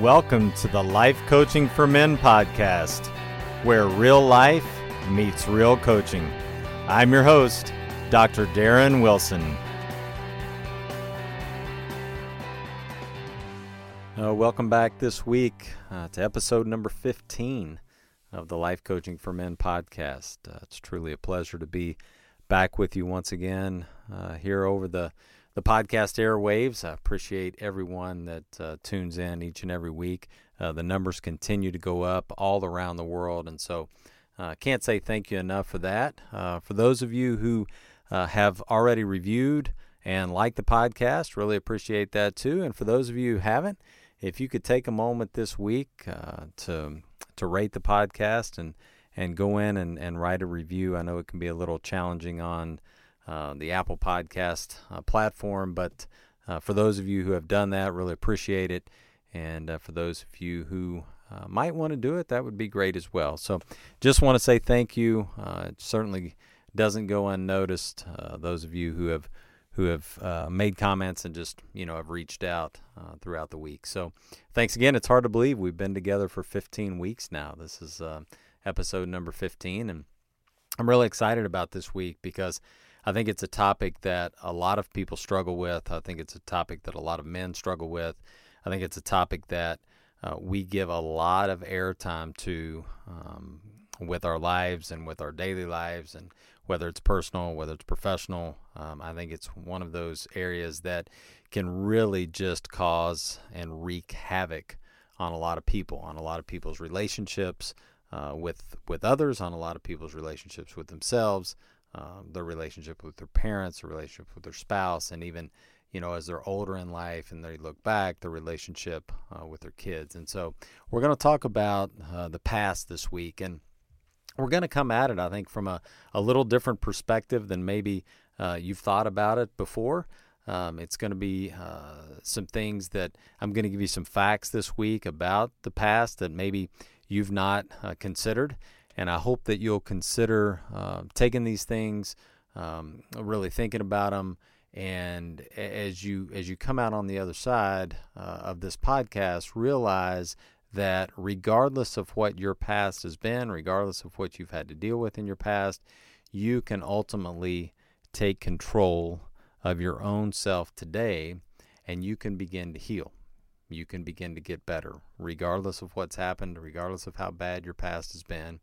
Welcome to the Life Coaching for Men podcast, where real life meets real coaching. I'm your host, Dr. Darren Wilson. Welcome back this week to episode number 15 of the Life Coaching for Men podcast. It's truly a pleasure to be back with you once again here over the podcast airwaves. I appreciate everyone that tunes in each and every week. The numbers continue to go up all around the world, and so I can't say thank you enough for that. For those of you who have already reviewed and liked the podcast, really appreciate that too. And for those of you who haven't, if you could take a moment this week to rate the podcast and go in and write a review. I know it can be a little challenging on the Apple Podcast platform, but for those of you who have done that, really appreciate it. And for those of you who might want to do it, that would be great as well. So just want to say thank you. It certainly doesn't go unnoticed. Those of you who have made comments and just, have reached out throughout the week. So thanks again. It's hard to believe we've been together for 15 weeks now. This is episode number 15, and I'm really excited about this week because I think it's a topic that a lot of people struggle with. I think it's a topic that a lot of men struggle with. I think it's a topic that we give a lot of airtime to with our lives and with our daily lives, and whether it's personal, whether it's professional. I think it's one of those areas that can really just cause and wreak havoc on a lot of people, on a lot of people's relationships with others, on a lot of people's relationships with themselves. Their relationship with their parents, their relationship with their spouse, and even, as they're older in life and they look back, their relationship with their kids. And so we're going to talk about the past this week, and we're going to come at it, I think, from a little different perspective than maybe you've thought about it before. It's going to be some things that I'm going to give you some facts this week about the past that maybe you've not considered. And I hope that you'll consider taking these things, really thinking about them, and as you come out on the other side of this podcast, realize that regardless of what your past has been, regardless of what you've had to deal with in your past, you can ultimately take control of your own self today, and you can begin to heal. You can begin to get better, regardless of what's happened, regardless of how bad your past has been.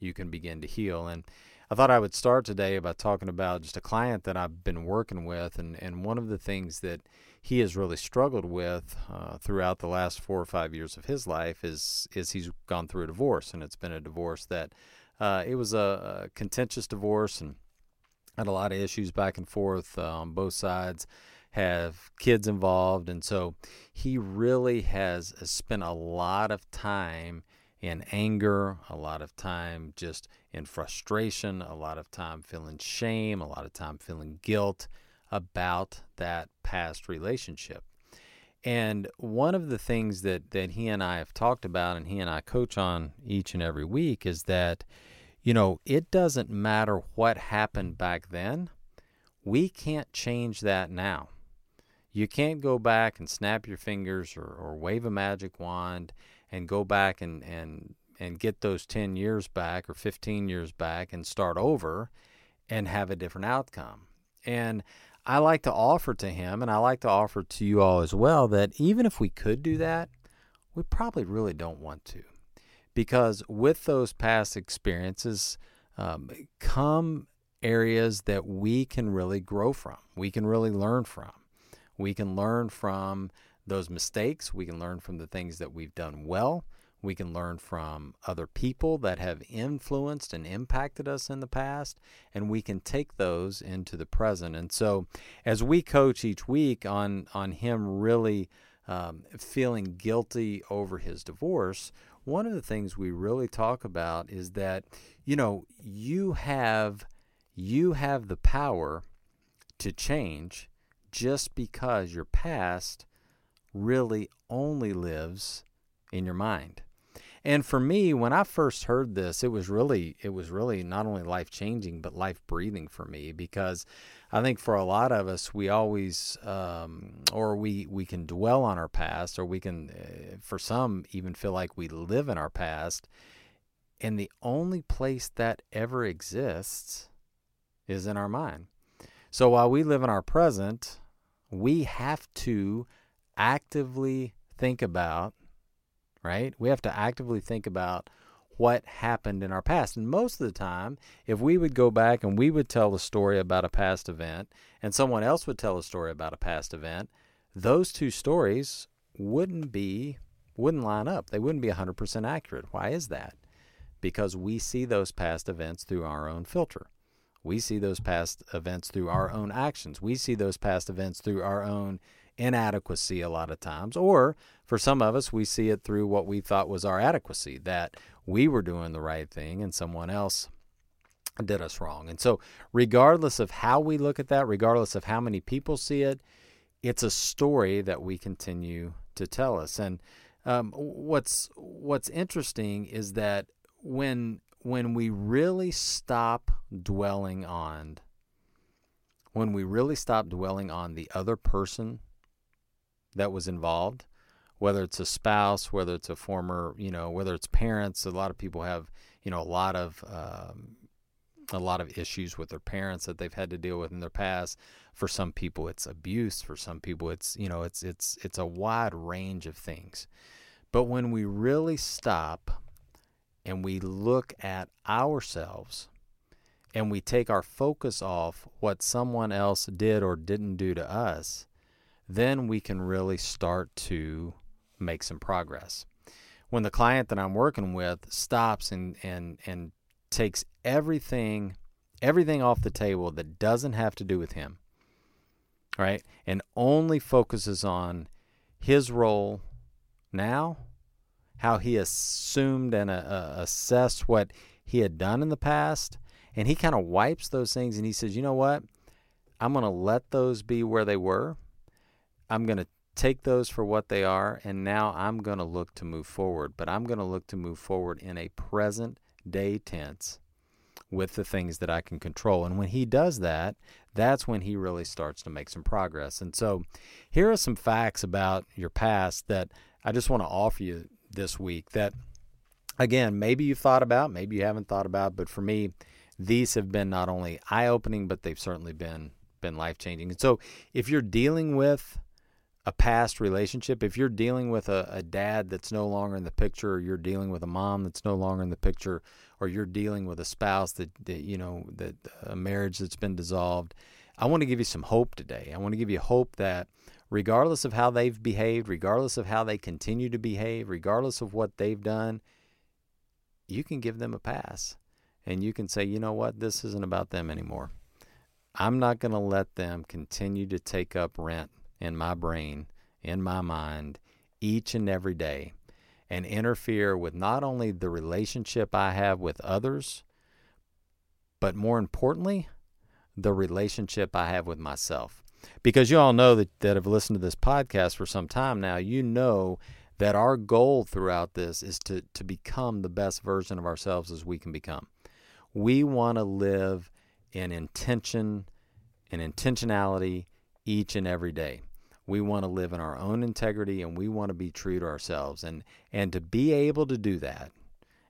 You can begin to heal. And I thought I would start today by talking about just a client that I've been working with, and one of the things that he has really struggled with throughout the last 4 or 5 years of his life is he's gone through a divorce, and it's been a divorce that it was a contentious divorce and had a lot of issues back and forth on both sides, have kids involved, and so he really has spent a lot of time in anger, a lot of time just in frustration, a lot of time feeling shame, a lot of time feeling guilt about that past relationship. And one of the things that he and I have talked about, and he and I coach on each and every week, is that, you know, it doesn't matter what happened back then. We can't change that now. You can't go back and snap your fingers or wave a magic wand and go back and get those 10 years back or 15 years back and start over and have a different outcome. And I like to offer to him, and I like to offer to you all as well, that even if we could do that, we probably really don't want to. Because with those past experiences come areas that we can really grow from. We can really learn from. We can learn from those mistakes. We can learn from the things that we've done well. We can learn from other people that have influenced and impacted us in the past, and we can take those into the present. And so as we coach each week on him really feeling guilty over his divorce, one of the things we really talk about is that, you know, you have the power to change, just because your past really only lives in your mind. And for me, when I first heard this, it was really not only life-changing, but life-breathing for me, because I think for a lot of us, we always, we can dwell on our past, or we can, for some, even feel like we live in our past. And the only place that ever exists is in our mind. So while we live in our present, we have to actively think about, right? We have to actively think about what happened in our past. And most of the time, if we would go back and we would tell a story about a past event, and someone else would tell a story about a past event, those two stories wouldn't line up. They wouldn't be 100% accurate. Why is that? Because we see those past events through our own filter. We see those past events through our own actions. We see those past events through our own inadequacy a lot of times. Or for some of us, we see it through what we thought was our adequacy, that we were doing the right thing and someone else did us wrong. And so regardless of how we look at that, regardless of how many people see it, it's a story that we continue to tell us. And what's interesting is that when we really stop dwelling on, the other person that was involved, whether it's a spouse, whether it's a former, you know, whether it's parents, a lot of people have, you know, a lot of issues with their parents that they've had to deal with in their past. For some people, it's abuse. For some people, it's, you know, it's a wide range of things. But when we really stop and we look at ourselves, and we take our focus off what someone else did or didn't do to us, then we can really start to make some progress. When the client that I'm working with stops and takes everything off the table that doesn't have to do with him, right? And only focuses on his role now, how he assumed and assessed what he had done in the past, and he kind of wipes those things and he says, you know what? I'm going to let those be where they were. I'm going to take those for what they are. And now I'm going to look to move forward. But I'm going to look to move forward in a present day tense with the things that I can control. And when he does that, that's when he really starts to make some progress. And so here are some facts about your past that I just want to offer you this week that, again, maybe you thought about, maybe you haven't thought about, but for me, these have been not only eye-opening, but they've certainly been life-changing. And so if you're dealing with a past relationship, if you're dealing with a dad that's no longer in the picture, or you're dealing with a mom that's no longer in the picture, or you're dealing with a spouse that a marriage that's been dissolved, I want to give you some hope today. I want to give you hope that regardless of how they've behaved, regardless of how they continue to behave, regardless of what they've done, you can give them a pass. And you can say, you know what, this isn't about them anymore. I'm not going to let them continue to take up rent in my brain, in my mind, each and every day, and interfere with not only the relationship I have with others, but more importantly, the relationship I have with myself. Because you all know that have listened to this podcast for some time now, you know that our goal throughout this is to become the best version of ourselves as we can become. We want to live in intention and intentionality each and every day. We want to live in our own integrity, and we want to be true to ourselves. And to be able to do that,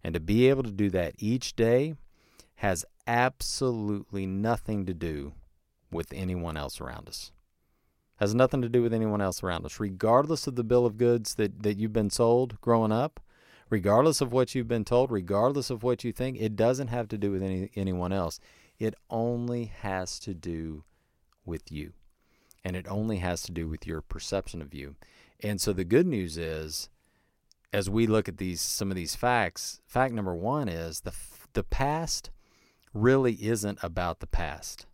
and to be able to do that each day has absolutely nothing to do with anyone else around us. Has nothing to do with anyone else around us. Regardless of the bill of goods that you've been sold growing up, regardless of what you've been told, regardless of what you think, it doesn't have to do with anyone else. It only has to do with you. And it only has to do with your perception of you. And so the good news is, as we look at some of these facts, fact number one is the past really isn't about the past,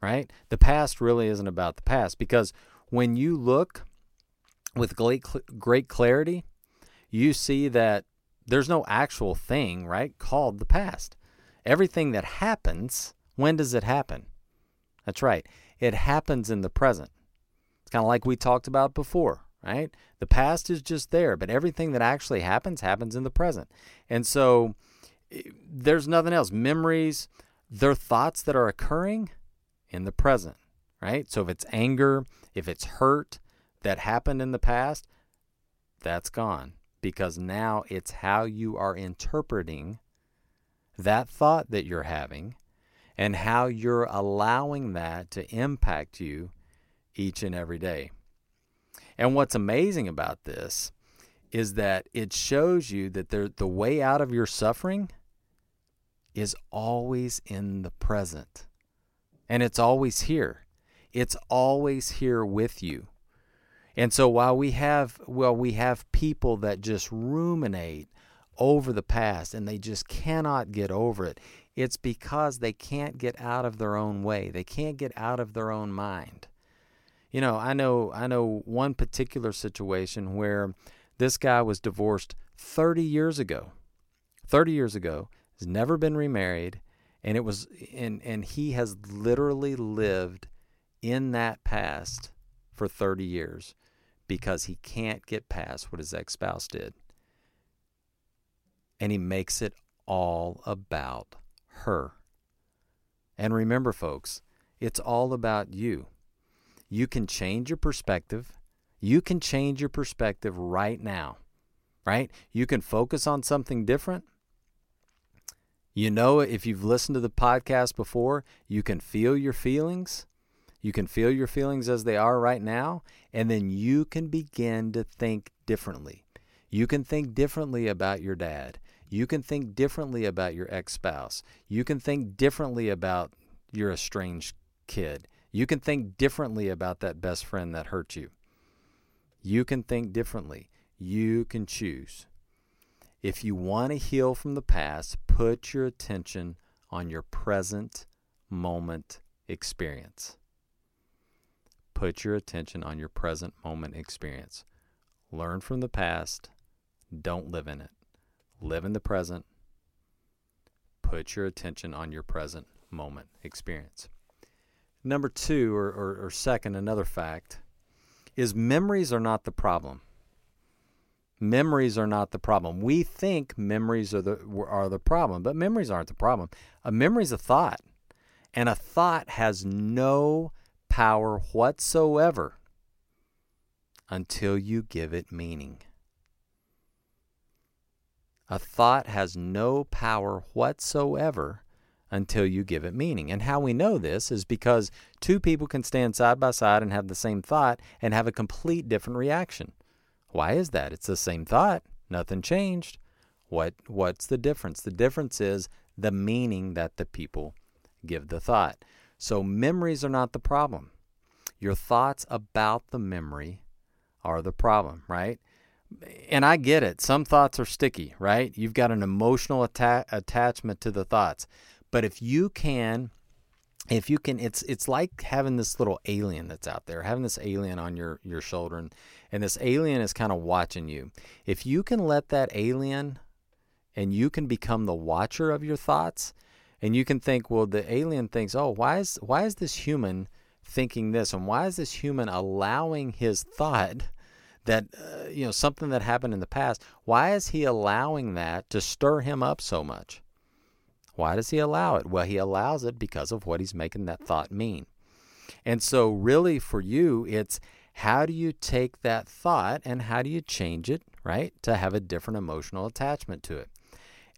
right? The past really isn't about the past, because when you look with great clarity, you see that there's no actual thing, right, called the past. Everything that happens, when does it happen? That's right. It happens in the present. It's kind of like we talked about before, right? The past is just there, but everything that actually happens in the present. And so there's nothing else. Memories, they're thoughts that are occurring in the present, right? So if it's anger, if it's hurt that happened in the past, that's gone, because now it's how you are interpreting that thought that you're having and how you're allowing that to impact you each and every day. And what's amazing about this is that it shows you that the way out of your suffering is always in the present. And it's always here. It's always here with you. And so while we have people that just ruminate over the past and they just cannot get over it, it's because they can't get out of their own way. They can't get out of their own mind. You know, I know one particular situation where this guy was divorced 30 years ago. 30 years ago, has never been remarried, and it was and he has literally lived in that past for 30 years because he can't get past what his ex-spouse did. And he makes it all about her. And remember, folks, it's all about you. You can change your perspective. You can change your perspective right now, right? You can focus on something different. You know, if you've listened to the podcast before, you can feel your feelings. You can feel your feelings as they are right now, and then you can begin to think differently. You can think differently about your dad. You can think differently about your ex-spouse. You can think differently about your estranged kid. You can think differently about that best friend that hurt you. You can think differently. You can choose. If you want to heal from the past, put your attention on your present moment experience. Put your attention on your present moment experience. Learn from the past. Don't live in it. Live in the present. Put your attention on your present moment experience. Number two, or second, another fact, is memories are not the problem. Memories are not the problem. We think memories are the problem, but memories aren't the problem. A memory is a thought, and a thought has no power whatsoever until you give it meaning. A thought has no power whatsoever until you give it meaning. And how we know this is because two people can stand side by side and have the same thought and have a complete different reaction. Why is that? It's the same thought. Nothing changed. What's the difference? The difference is the meaning that the people give the thought. So memories are not the problem. Your thoughts about the memory are the problem, right? And I get it. Some thoughts are sticky, right? You've got an emotional attachment to the thoughts. But if you can, it's like having this little alien that's out there, having this alien on your shoulder, and this alien is kind of watching you. If you can let that alien, and you can become the watcher of your thoughts, And you can think, well, the alien thinks, oh, why is this human thinking this? And why is this human allowing his thought that, something that happened in the past, why is he allowing that to stir him up so much? Why does he allow it? Well, he allows it because of what he's making that thought mean. And so really for you, it's how do you take that thought and how do you change it, right, to have a different emotional attachment to it?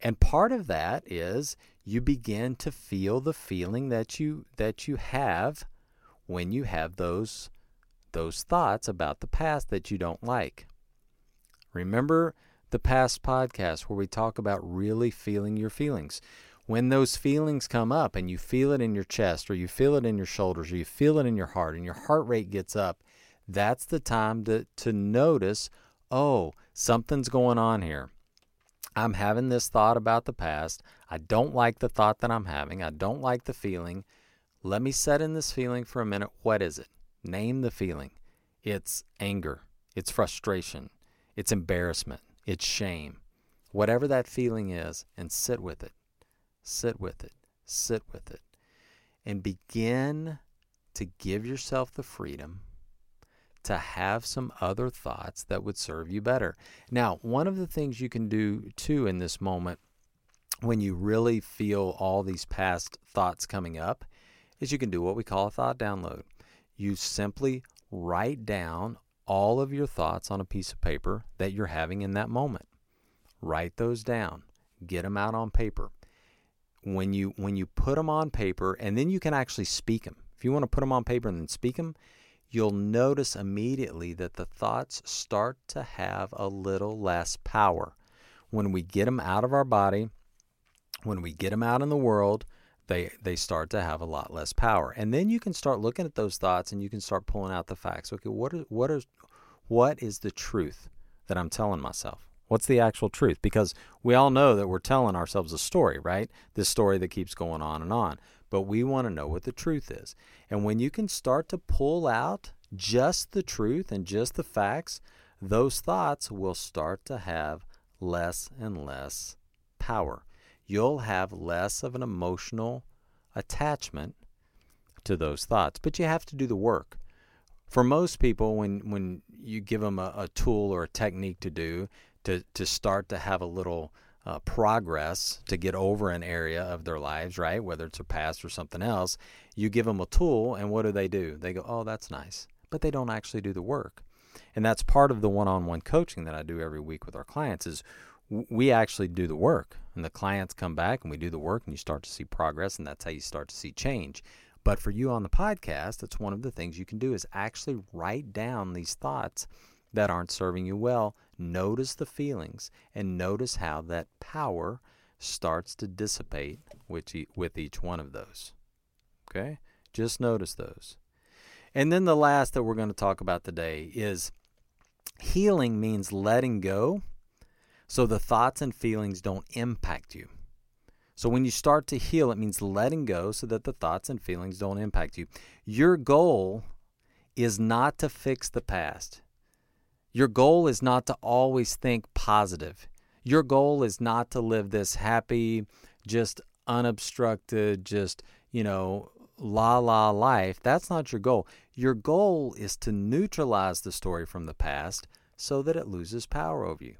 And part of that is you begin to feel the feeling that you have when you have those thoughts about the past that you don't like. Remember the past podcast where we talk about really feeling your feelings. When those feelings come up and you feel it in your chest or you feel it in your shoulders or you feel it in your heart and your heart rate gets up, that's the time to notice, oh, something's going on here. I'm having this thought about the past. I don't like the thought that I'm having. I don't like the feeling. Let me set in this feeling for a minute. What is it? Name the feeling. It's anger. It's frustration. It's embarrassment. It's shame. Whatever that feeling is, and sit with it. Sit with it. Sit with it. And begin to give yourself the freedom to have some other thoughts that would serve you better. Now, one of the things you can do too in this moment when you really feel all these past thoughts coming up is you can do what we call a thought download. You simply write down all of your thoughts on a piece of paper that you're having in that moment. Write those down. Get them out on paper. When you put them on paper, and then you can actually speak them. If you want to put them on paper and then speak them, you'll notice immediately that the thoughts start to have a little less power. When we get them out of our body, when we get them out in the world, they start to have a lot less power. And then you can start looking at those thoughts and you can start pulling out the facts. Okay, what is the truth that I'm telling myself? What's the actual truth? Because we all know that we're telling ourselves a story, right? This story that keeps going on and on. But we want to know what the truth is. And when you can start to pull out just the truth and just the facts, those thoughts will start to have less and less power. You'll have less of an emotional attachment to those thoughts. But you have to do the work. For most people, when you give them a tool or a technique to do to start to have a little progress to get over an area of their lives, right? Whether it's a past or something else, you give them a tool and what do? They go, oh, that's nice. But they don't actually do the work. And that's part of the one-on-one coaching that I do every week with our clients is we actually do the work. And the clients come back and we do the work and you start to see progress and that's how you start to see change. But for you on the podcast, that's one of the things you can do is actually write down these thoughts that aren't serving you well. Notice the feelings and notice how that power starts to dissipate with each one of those. Okay? Just notice those. And then the last that we're going to talk about today is healing means letting go so the thoughts and feelings don't impact you. So when you start to heal, it means letting go so that the thoughts and feelings don't impact you. Your goal is not to fix the past. Your goal is not to always think positive. Your goal is not to live this happy, just unobstructed, just, la-la life. That's not your goal. Your goal is to neutralize the story from the past so that it loses power over you.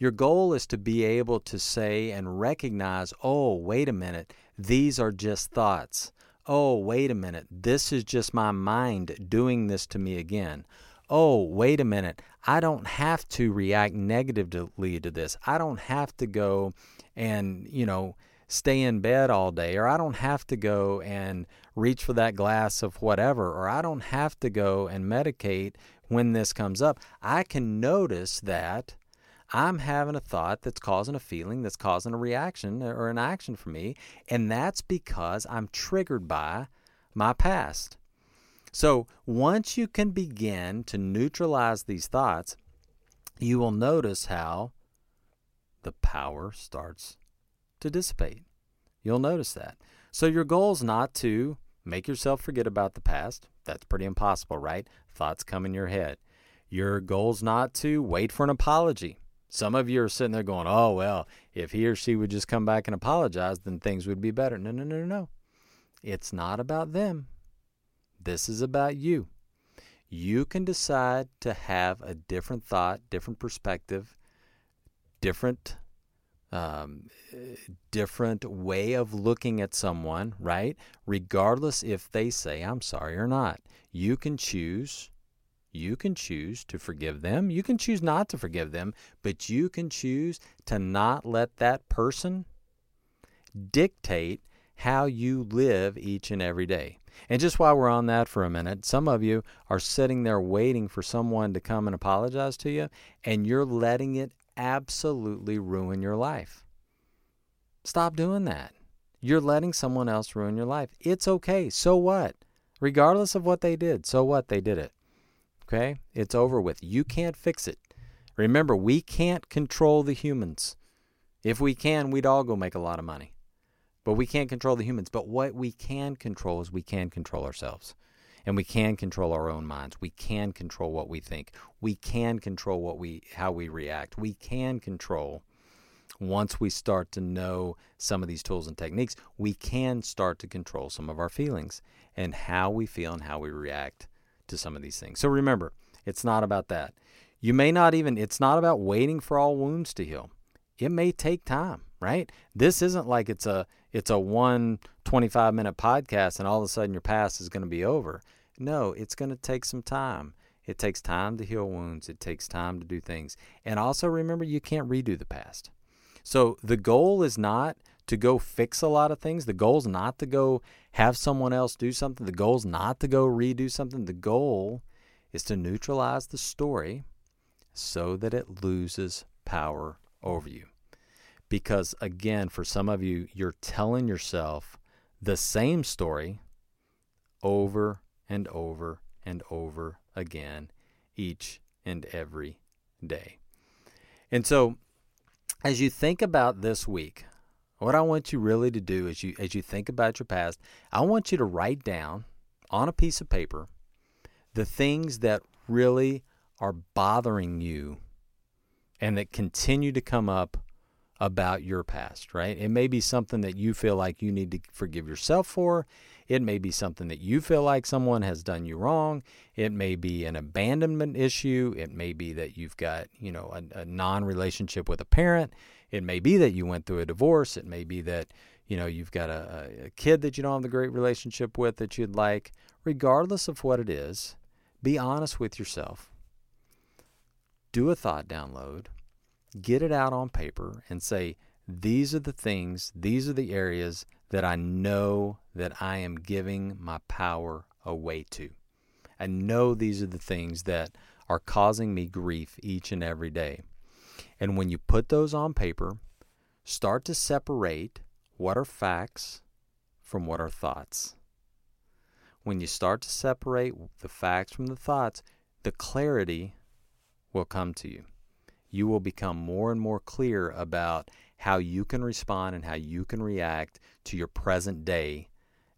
Your goal is to be able to say and recognize, oh, wait a minute, these are just thoughts. Oh, wait a minute, this is just my mind doing this to me again. Oh, wait a minute, I don't have to react negatively to this. I don't have to go and, stay in bed all day, or I don't have to go and reach for that glass of whatever, or I don't have to go and medicate when this comes up. I can notice that I'm having a thought that's causing a feeling, that's causing a reaction or an action for me, and that's because I'm triggered by my past. So once you can begin to neutralize these thoughts, you will notice how the power starts to dissipate. You'll notice that. So your goal is not to make yourself forget about the past. That's pretty impossible, right? Thoughts come in your head. Your goal is not to wait for an apology. Some of you are sitting there going, oh, well, if he or she would just come back and apologize, then things would be better. No, no, no, no. It's not about them. This is about you. You can decide to have a different thought, different perspective, different way of looking at someone, right? Regardless if they say, I'm sorry or not. You can choose to forgive them. You can choose not to forgive them, but you can choose to not let that person dictate how you live each and every day. And just while we're on that for a minute, some of you are sitting there waiting for someone to come and apologize to you, and you're letting it absolutely ruin your life. Stop doing that. You're letting someone else ruin your life. It's okay. So what? Regardless of what they did, so what? They did it. Okay? It's over with. You can't fix it. Remember, we can't control the humans. If we can, we'd all go make a lot of money. But we can't control the humans. But what we can control is we can control ourselves. And we can control our own minds. We can control what we think. We can control how we react. We can control, once we start to know some of these tools and techniques, we can start to control some of our feelings and how we feel and how we react to some of these things. So remember, it's not about that. It's not about waiting for all wounds to heal. It may take time, right? This isn't like it's a 25-minute podcast and all of a sudden your past is going to be over. No, it's going to take some time. It takes time to heal wounds. It takes time to do things. And also remember, you can't redo the past. So the goal is not to go fix a lot of things. The goal is not to go have someone else do something. The goal is not to go redo something. The goal is to neutralize the story so that it loses power over you. Because again, for some of you, you're telling yourself the same story over and over and over again each and every day. And so as you think about this week, what I want you really to do is as you think about your past, I want you to write down on a piece of paper the things that really are bothering you and that continue to come up about your past, right? It may be something that you feel like you need to forgive yourself for. It may be something that you feel like someone has done you wrong. It may be an abandonment issue. It may be that you've got, a non-relationship with a parent. It may be that you went through a divorce. It may be that, you've got a kid that you don't have a great relationship with that you'd like. Regardless of what it is, be honest with yourself. Do a thought download. Get it out on paper and say, these are the things, these are the areas that I know that I am giving my power away to. I know these are the things that are causing me grief each and every day. And when you put those on paper, start to separate what are facts from what are thoughts. When you start to separate the facts from the thoughts, the clarity will come to you. You will become more and more clear about how you can respond and how you can react to your present day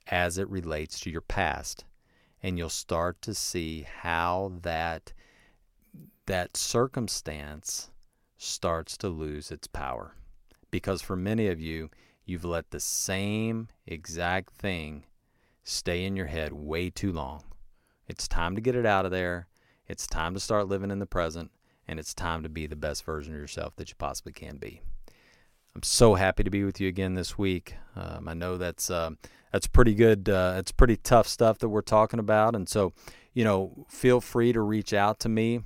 as it relates to your past. And you'll start to see how that circumstance starts to lose its power. Because for many of you, you've let the same exact thing stay in your head way too long. It's time to get it out of there. It's time to start living in the present. And it's time to be the best version of yourself that you possibly can be. I'm so happy to be with you again this week. I know that's pretty good. It's pretty tough stuff that we're talking about. And so, feel free to reach out to me.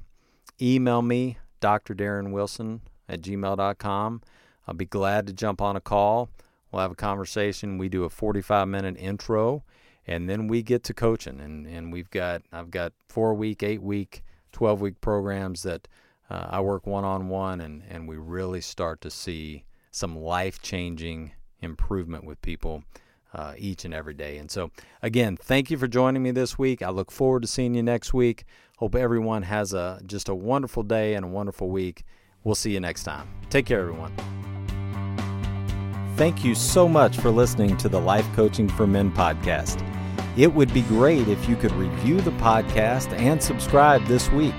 Email me, drdarrenwilson@gmail.com. I'll be glad to jump on a call. We'll have a conversation. We do a 45-minute intro, and then we get to coaching. And I've got 4-week, 8-week, 12-week programs that I work one-on-one, and we really start to see some life-changing improvement with people each and every day. And so, again, thank you for joining me this week. I look forward to seeing you next week. Hope everyone has just a wonderful day and a wonderful week. We'll see you next time. Take care, everyone. Thank you so much for listening to the Life Coaching for Men podcast. It would be great if you could review the podcast and subscribe this week.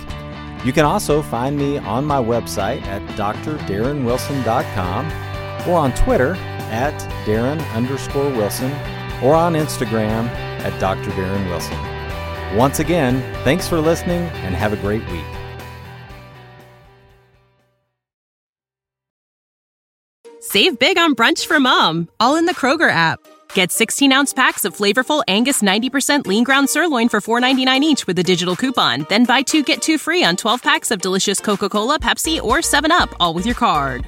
You can also find me on my website at drdarrenwilson.com or on Twitter at Darren_Wilson or on Instagram at Dr. Darren Wilson. Once again, thanks for listening and have a great week. Save big on brunch for mom, all in the Kroger app. Get 16-ounce packs of flavorful Angus 90% lean ground sirloin for $4.99 each with a digital coupon. Then buy two, get two free on 12 packs of delicious Coca-Cola, Pepsi, or 7-Up, all with your card.